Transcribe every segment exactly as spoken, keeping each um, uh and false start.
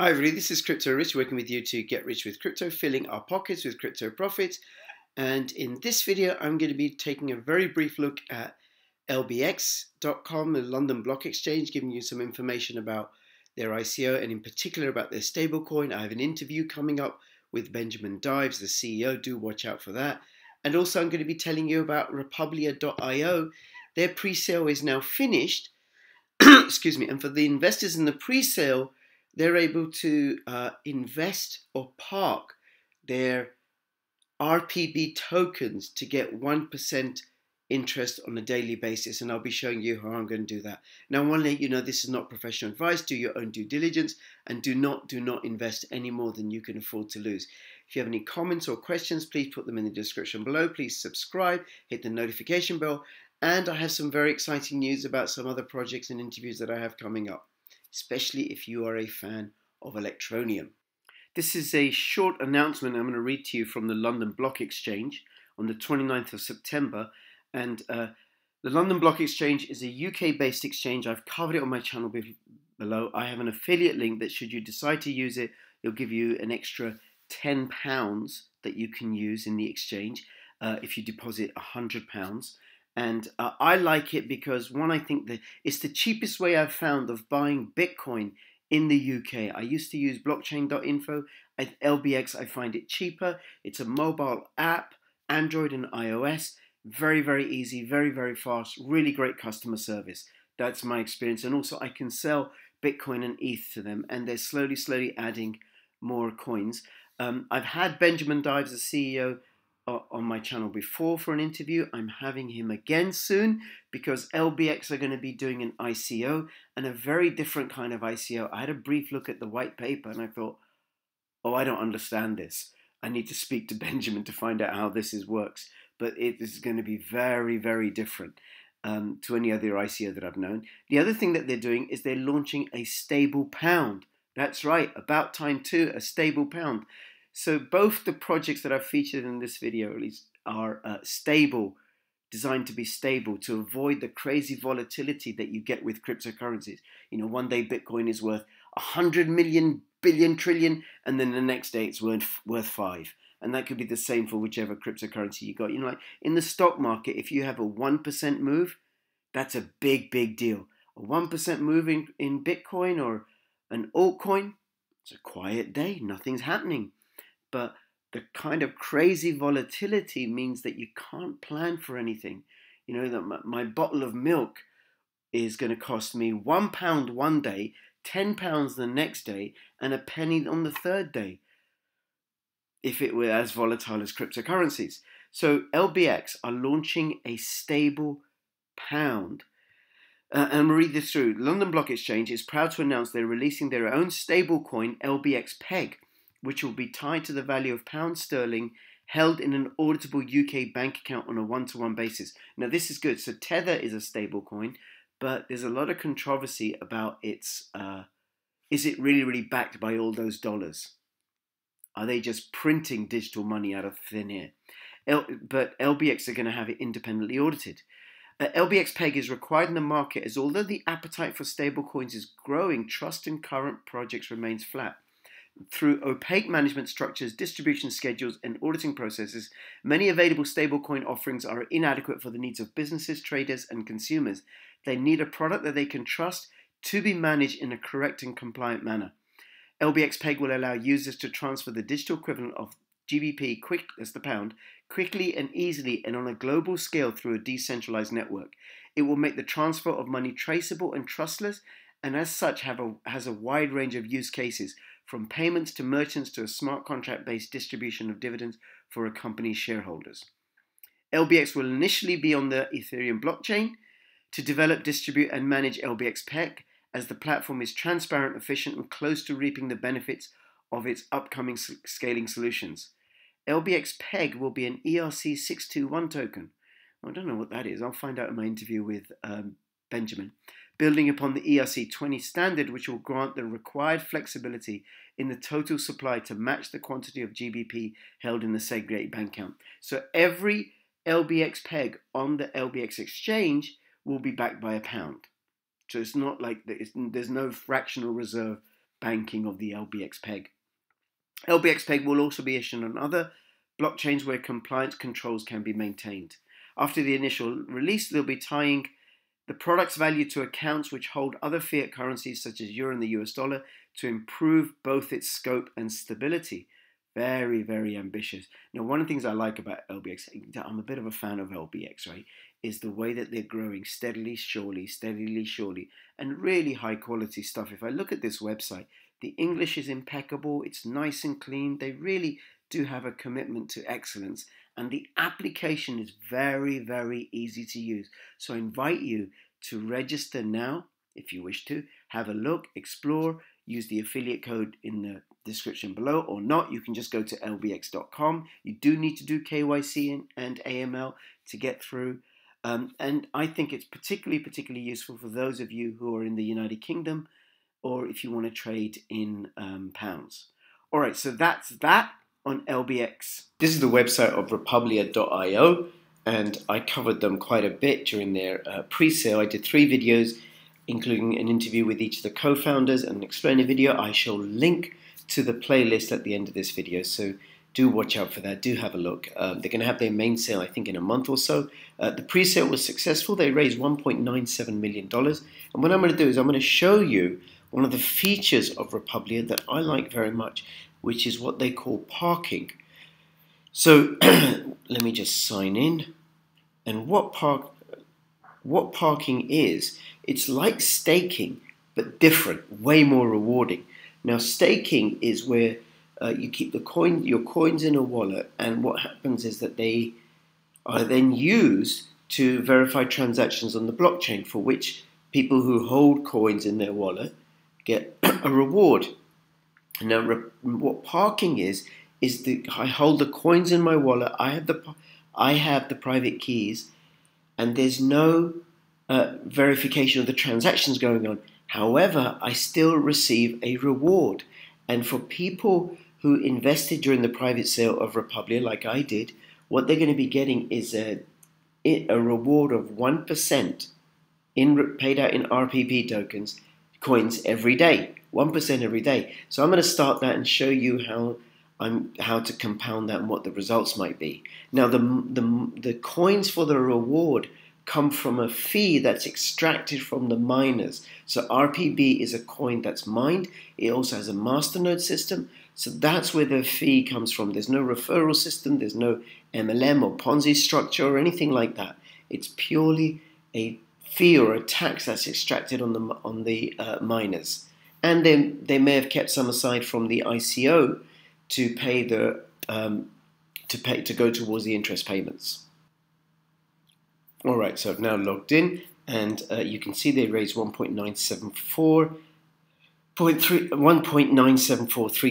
Hi everybody, this is Crypto Rich, working with you to get rich with crypto, filling our pockets with crypto profits. And in this video, I'm going to be taking a very brief look at L B X dot com, the London Block Exchange, giving you some information about their I C O and in particular about their stablecoin. I have an interview coming up with Benjamin Dives, the C E O. Do watch out for that. And also I'm going to be telling you about Republia dot i o. Their pre-sale is now finished. Excuse me. And for the investors in the pre-sale, they're able to uh, invest or park their R P B tokens to get one percent interest on a daily basis. And I'll be showing you how I'm going to do that. Now, I want to let you know this is not professional advice. Do your own due diligence and do not, do not invest any more than you can afford to lose. If you have any comments or questions, please put them in the description below. Please subscribe, hit the notification bell. And I have some very exciting news about some other projects and interviews that I have coming up, especially if you are a fan of Electroneum. This is a short announcement I'm going to read to you from the London Block Exchange on the twenty-ninth of September. And uh, the London Block Exchange is a U K-based exchange. I've covered it on my channel be below. I have an affiliate link that should you decide to use it, it'll give you an extra ten pounds that you can use in the exchange uh, if you deposit one hundred pounds. And uh, I like it because, one, I think that it's the cheapest way I've found of buying Bitcoin in the U K. I used to use blockchain dot info. At L B X, I find it cheaper. It's a mobile app, Android and i O S. Very, very easy, very, very fast, really great customer service. That's my experience. And also, I can sell Bitcoin and E T H to them, and they're slowly, slowly adding more coins. Um, I've had Benjamin Dives, the C E O, on my channel before for an interview. I'm having him again soon because L B X are going to be doing an I C O and a very different kind of I C O. I had a brief look at the white paper and I thought, oh, I don't understand this. I need to speak to Benjamin to find out how this is works. But it is going to be very, very different um, to any other I C O that I've known. The other thing that they're doing is they're launching a stable pound. That's right, about time too, a stable pound. So both the projects that I've featured in this video at least are uh, stable, designed to be stable, to avoid the crazy volatility that you get with cryptocurrencies. You know, one day Bitcoin is worth one hundred million, billion, trillion, and then the next day it's worth, worth five. And that could be the same for whichever cryptocurrency you got. You know, like in the stock market, if you have a one percent move, that's a big, big deal. A one percent move in, in Bitcoin or an altcoin, it's a quiet day, nothing's happening. But the kind of crazy volatility means that you can't plan for anything. You know, that my, my bottle of milk is going to cost me one pound one day, ten pounds the next day, and a penny on the third day, if it were as volatile as cryptocurrencies. So L B X are launching a stable pound. Uh, and we'll read this through. London Block Exchange is proud to announce they're releasing their own stablecoin, L B X PEG, which will be tied to the value of pound sterling held in an auditable U K bank account on a one-to-one basis. Now, this is good. So Tether is a stable coin, but there's a lot of controversy about its, uh, is it really, really backed by all those dollars? Are they just printing digital money out of thin air? L but L B X are going to have it independently audited. Uh, L B X PEG is required in the market as although the appetite for stable coins is growing, trust in current projects remains flat. Through opaque management structures, distribution schedules, and auditing processes, many available stablecoin offerings are inadequate for the needs of businesses, traders, and consumers. They need a product that they can trust to be managed in a correct and compliant manner. L B X PEG will allow users to transfer the digital equivalent of G B P, quick as the pound, quickly and easily and on a global scale through a decentralized network. It will make the transfer of money traceable and trustless, and as such have a, has a wide range of use cases, from payments to merchants to a smart contract-based distribution of dividends for a company's shareholders. L B X will initially be on the Ethereum blockchain. To develop, distribute, and manage L B X PEG, as the platform is transparent, efficient, and close to reaping the benefits of its upcoming scaling solutions. L B X PEG will be an E R C six twenty-one token. I don't know what that is. I'll find out in my interview with um, Benjamin. Building upon the E R C twenty standard, which will grant the required flexibility in the total supply to match the quantity of G B P held in the segregated bank account. So every L B X PEG on the L B X exchange will be backed by a pound. So it's not like the, it's, there's no fractional reserve banking of the L B X P E G. L B X P E G will also be issued on other blockchains where compliance controls can be maintained. After the initial release, they'll be tying the product's value to accounts which hold other fiat currencies such as euro and the U S dollar to improve both its scope and stability. Very, very ambitious. Now, one of the things I like about L B X, I'm a bit of a fan of L B X, right, is the way that they're growing steadily, surely, steadily, surely, and really high quality stuff. If I look at this website, the English is impeccable. It's nice and clean. They really do have a commitment to excellence, and the application is very, very easy to use. So I invite you to register now if you wish to. Have a look, explore, use the affiliate code in the description below, or not. You can just go to L B X dot com. You do need to do K Y C and A M L to get through. Um, and I think it's particularly, particularly useful for those of you who are in the United Kingdom, or if you want to trade in um, pounds. All right, so that's that on L B X. This is the website of Republia dot i o, and I covered them quite a bit during their uh, pre-sale. I did three videos, including an interview with each of the co-founders and an explainer video. I shall link to the playlist at the end of this video, so do watch out for that. Do have a look. Um, they're going to have their main sale, I think, in a month or so. Uh, the pre-sale was successful. They raised one point nine seven million dollars. And what I'm going to do is I'm going to show you one of the features of Republia that I like very much, which is what they call parking. So let me just sign in. And what park, what parking is, it's like staking, but different, way more rewarding. Now, staking is where uh, you keep the coin, your coins in a wallet, and what happens is that they are then used to verify transactions on the blockchain, for which people who hold coins in their wallet get a reward. Now, re what parking is, is that I hold the coins in my wallet, I have the, I have the private keys, and there's no uh, verification of the transactions going on. However, I still receive a reward. And for people who invested during the private sale of Republia, like I did, what they're going to be getting is a, a reward of one percent in, paid out in R P B tokens, coins every day, one percent every day. So I'm going to start that and show you how, I'm, how to compound that and what the results might be. Now, the, the, the coins for the reward come from a fee that's extracted from the miners. So R P B is a coin that's mined. It also has a masternode system. So that's where the fee comes from. There's no referral system. There's no M L M or Ponzi structure or anything like that. It's purely a fee or a tax that's extracted on the, on the uh, miners. And they, they may have kept some aside from the I C O to pay the, um, to pay, to go towards the interest payments. All right, so I've now logged in, and uh, you can see they raised one point nine seven four three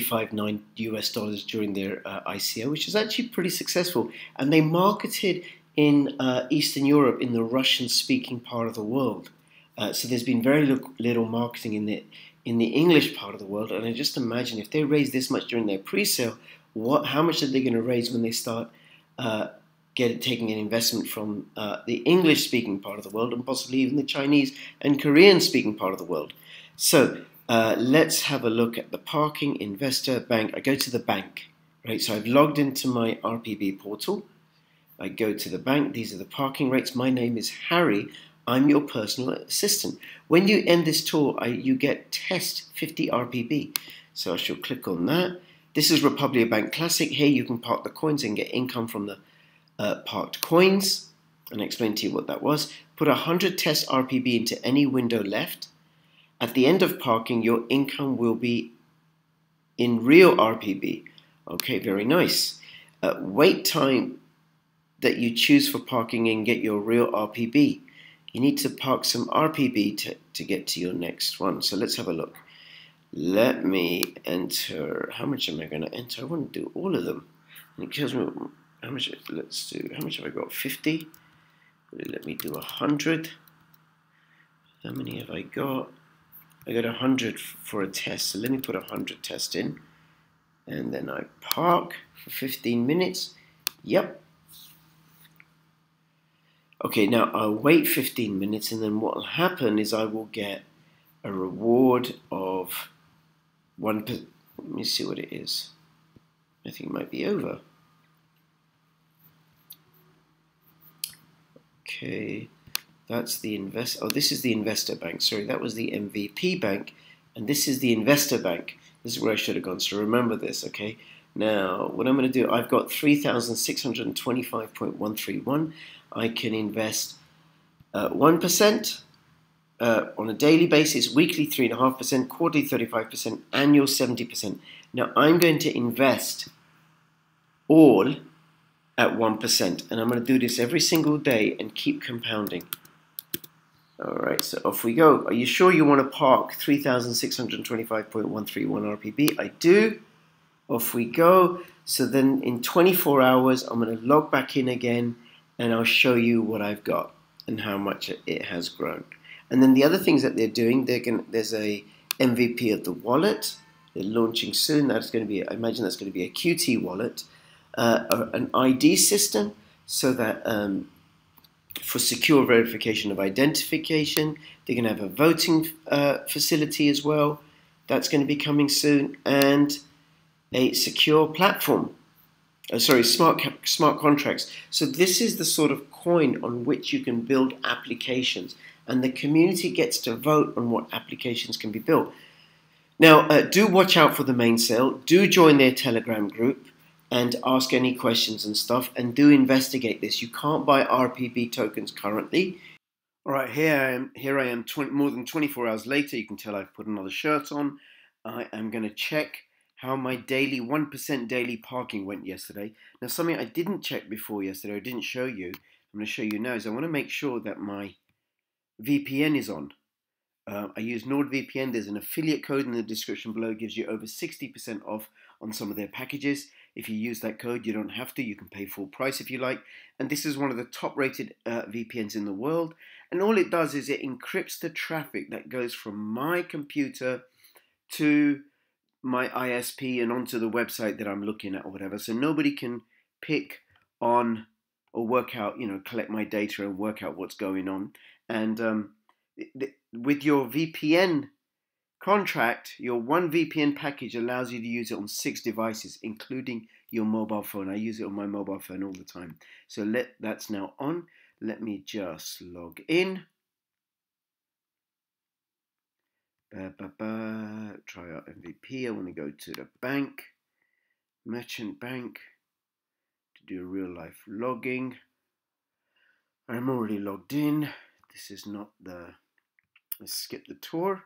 five nine U S dollars during their uh, I C O, which is actually pretty successful. And they marketed in uh, Eastern Europe, in the Russian-speaking part of the world. Uh, so there's been very little, little marketing in the in the English part of the world. And I just imagine if they raise this much during their pre-sale, what how much are they going to raise when they start? Uh, Get it, taking an investment from uh, the English-speaking part of the world, and possibly even the Chinese and Korean-speaking part of the world. So uh, let's have a look at the parking, investor, bank. I go to the bank, right? So I've logged into my R P B portal. I go to the bank. These are the parking rates. My name is Harry. I'm your personal assistant. When you end this tour, I, you get test fifty R P B. So I shall click on that. This is Republia Bank Classic. Here you can park the coins and get income from the Uh, parked coins, and I explained to you what that was. Put one hundred test R P B into any window left. At the end of parking, your income will be in real R P B. Okay, very nice. Uh, wait time that you choose for parking and get your real R P B. You need to park some R P B to, to get to your next one. So let's have a look. Let me enter. How much am I going to enter? I want to do all of them. And it kills me. How much? Let's do. How much have I got? fifty. Let me do a hundred. How many have I got? I got a hundred for a test. So let me put a hundred test in, and then I park for fifteen minutes. Yep. Okay. Now I'll wait fifteen minutes, and then what will happen is I will get a reward of one, let me see what it is. I think it might be over. Okay, that's the invest. Oh, this is the investor bank. Sorry, that was the M V P bank, and this is the investor bank. This is where I should have gone. So remember this, okay? Now, what I'm going to do, I've got three thousand six hundred twenty-five point one three one. I can invest uh, one percent uh, on a daily basis, weekly three point five percent, quarterly thirty-five percent, annual seventy percent. Now, I'm going to invest all at one percent. And I'm going to do this every single day and keep compounding. All right, so off we go. Are you sure you want to park three thousand six hundred twenty-five point one three one R P B? I do. Off we go. So then in twenty-four hours, I'm going to log back in again and I'll show you what I've got and how much it has grown. And then the other things that they're doing, they're gonna, there's a M V P of the wallet. They're launching soon. That's going to be, I imagine that's going to be a Q T wallet, uh, an I D system so that um, for secure verification of identification. They're going to have a voting uh, facility as well. That's going to be coming soon. And a secure platform, oh, sorry, smart, smart contracts. So this is the sort of coin on which you can build applications, and the community gets to vote on what applications can be built. Now, uh, do watch out for the main sale, do join their Telegram group, and ask any questions and stuff, and do investigate this. You can't buy R P B tokens currently. All right, here I am, here I am more than twenty-four hours later. You can tell I've put another shirt on. I am going to check how my daily one percent daily parking went yesterday. Now, something I didn't check before yesterday, I didn't show you, I'm going to show you now, is I want to make sure that my V P N is on. Uh, I use NordVPN. There's an affiliate code in the description below. It gives you over sixty percent off on some of their packages. If you use that code, you don't have to. You can pay full price if you like. And this is one of the top-rated uh, V P Ns in the world. And all it does is it encrypts the traffic that goes from my computer to my I S P and onto the website that I'm looking at or whatever, so nobody can pick on or work out, you know, collect my data and work out what's going on. And um, with your V P N contract, your one V P N package allows you to use it on six devices, including your mobile phone. I use it on my mobile phone all the time. So let that's now on. Let me just log in. Ba, ba, ba. Try out M V P. I want to go to the bank, merchant bank, to do real life logging. I'm already logged in. This is not the. Let's skip the tour.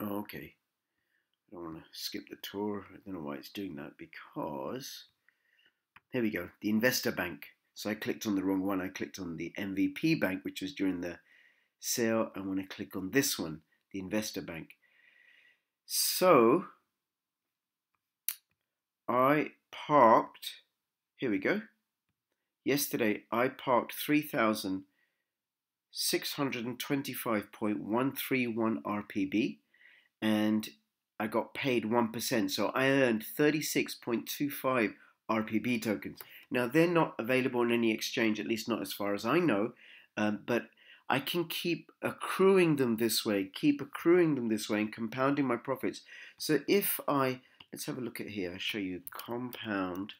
Oh, okay. I don't want to skip the tour. I don't know why it's doing that, because here we go. The investor bank. So I clicked on the wrong one. I clicked on the M V P bank, which was during the sale. I want to click on this one, the investor bank. So I parked, here we go. Yesterday I parked three thousand six hundred twenty-five point one three one R P B and I got paid one percent. So I earned thirty-six point two five R P B tokens. Now they're not available on any exchange, at least not as far as I know, um, but I can keep accruing them this way, keep accruing them this way and compounding my profits. So if I, let's have a look at here, I'll show you compound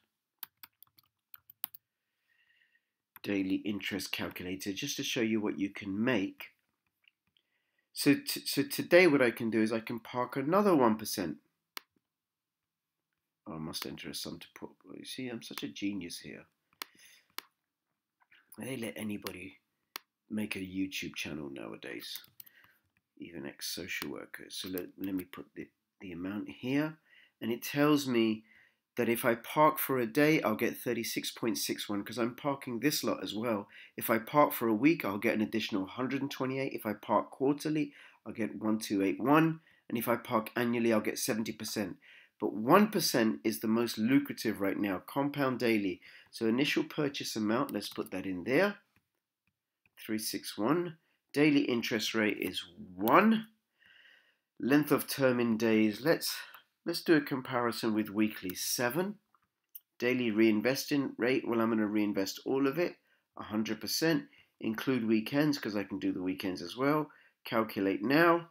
daily interest calculator, just to show you what you can make. So, so today what I can do is I can park another one percent. Oh, I must enter a sum to put, you see, I'm such a genius here. They let anybody make a YouTube channel nowadays, even ex-social workers. So let, let me put the, the amount here, and it tells me that if I park for a day, I'll get thirty-six point six one, because I'm parking this lot as well. If I park for a week, I'll get an additional one hundred twenty-eight. If I park quarterly, I'll get one two eight one, and if I park annually, I'll get seventy percent. But one percent is the most lucrative right now, compound daily. So initial purchase amount, let's put that in there. three six one. Daily interest rate is one. Length of term in days, let's let's do a comparison with weekly, seven. Daily reinvesting rate, well, I'm going to reinvest all of it, one hundred percent. Include weekends, because I can do the weekends as well. Calculate now.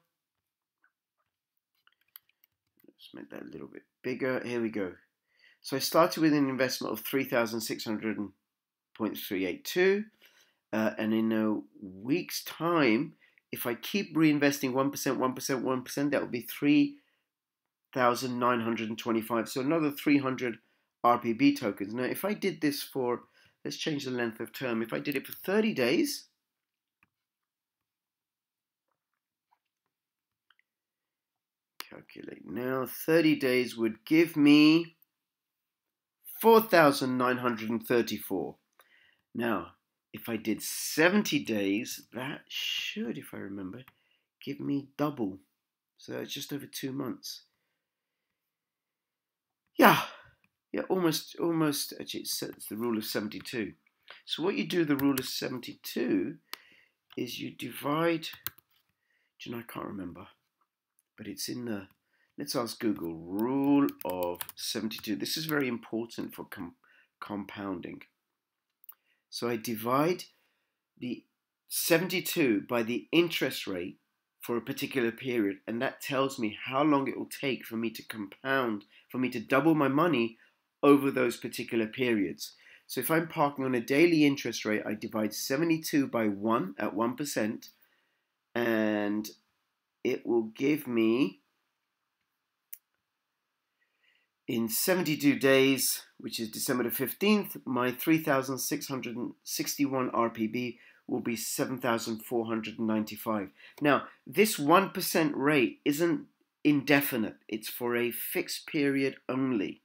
Let's make that a little bit bigger. Here we go. So I started with an investment of three thousand six hundred point three eight two. Uh, and in a week's time, if I keep reinvesting one percent, one percent, one percent, that would be three thousand nine hundred twenty-five. So another three hundred R P B tokens. Now, if I did this for, let's change the length of term. If I did it for thirty days, calculate now, thirty days would give me four thousand nine hundred thirty-four. Now, if I did seventy days, that should, if I remember, give me double. So it's just over two months. Yeah, yeah, almost, almost. Actually, it's, it's the rule of seventy-two. So what you do, the rule of seventy-two, is you divide. Do you know? I can't remember, but it's in the. Let's ask Google. Rule of seventy-two. This is very important for com compounding. So I divide the seventy-two by the interest rate for a particular period, and that tells me how long it will take for me to compound, for me to double my money over those particular periods. So if I'm parking on a daily interest rate, I divide seventy-two by one at one percent, and it will give me, in seventy-two days, which is December the fifteenth, my three thousand six hundred sixty-one R P B will be seven thousand four hundred ninety-five. Now, this one percent rate isn't indefinite. It's for a fixed period only.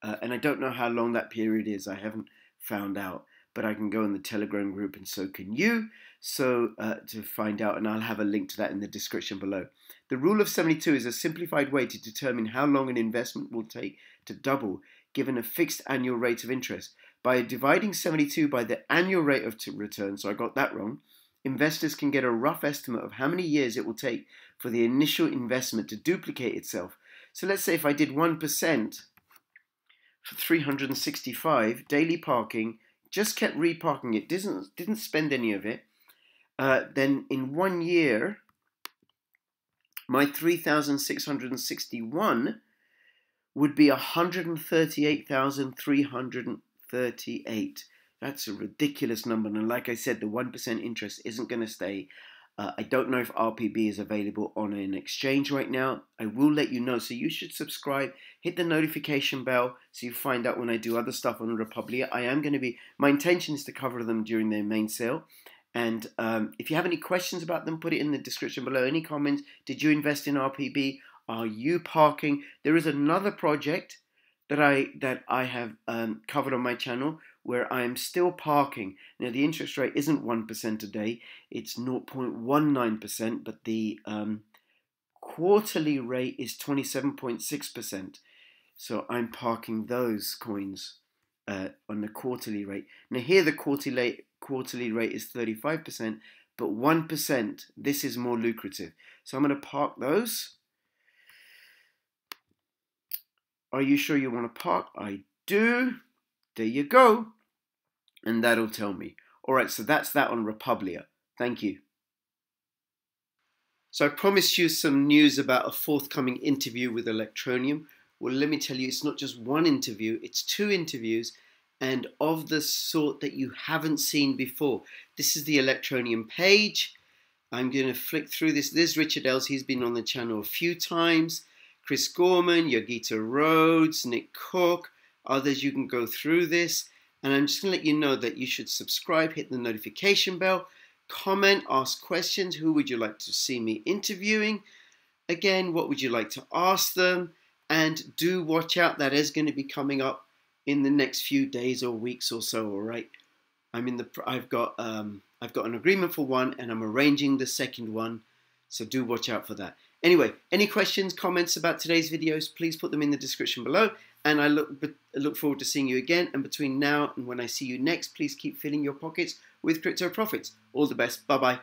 Uh, and I don't know how long that period is. I haven't found out. But I can go in the Telegram group, and so can you, so uh, to find out. And I'll have a link to that in the description below. The rule of seventy-two is a simplified way to determine how long an investment will take to double given a fixed annual rate of interest. By dividing seventy-two by the annual rate of return, so I got that wrong, investors can get a rough estimate of how many years it will take for the initial investment to duplicate itself. So let's say if I did one percent for three hundred sixty-five daily parking, just kept reparking it, didn't, didn't spend any of it, uh, then in one year, my three thousand six hundred sixty-one would be one hundred thirty-eight thousand three hundred thirty-eight. That's a ridiculous number. And like I said, the one percent interest isn't going to stay. Uh, I don't know if R P B is available on an exchange right now. I will let you know. So you should subscribe. Hit the notification bell so you find out when I do other stuff on Republia. I am going to be, my intention is to cover them during their main sale. And um, if you have any questions about them, put it in the description below. Any comments? Did you invest in R P B? Are you parking? There is another project that I that I have um, covered on my channel where I am still parking. Now, the interest rate isn't one percent a day. It's zero point one nine percent, but the um, quarterly rate is twenty-seven point six percent. So I'm parking those coins uh, on the quarterly rate. Now, here the quarterly rate quarterly rate is thirty-five percent, but one percent, this is more lucrative. So I'm going to park those. Are you sure you want to park? I do. There you go. And that'll tell me. All right, so that's that on Republia. Thank you. So I promised you some news about a forthcoming interview with Electroneum. Well, let me tell you, it's not just one interview, it's two interviews, and of the sort that you haven't seen before. This is the Electroneum page. I'm going to flick through this. There's Richard Els. He's been on the channel a few times. Chris Gorman, Yogita Rhodes, Nick Cook, others. You can go through this. And I'm just going to let you know that you should subscribe, hit the notification bell, comment, ask questions. Who would you like to see me interviewing? Again, what would you like to ask them? And do watch out. That is going to be coming up in the next few days or weeks or so, all right? I'm in the. I've got. Um, I've got an agreement for one, and I'm arranging the second one. So do watch out for that. Anyway, any questions, comments about today's videos? Please put them in the description below. And I look I look forward to seeing you again. And between now and when I see you next, please keep filling your pockets with crypto profits. All the best. Bye bye.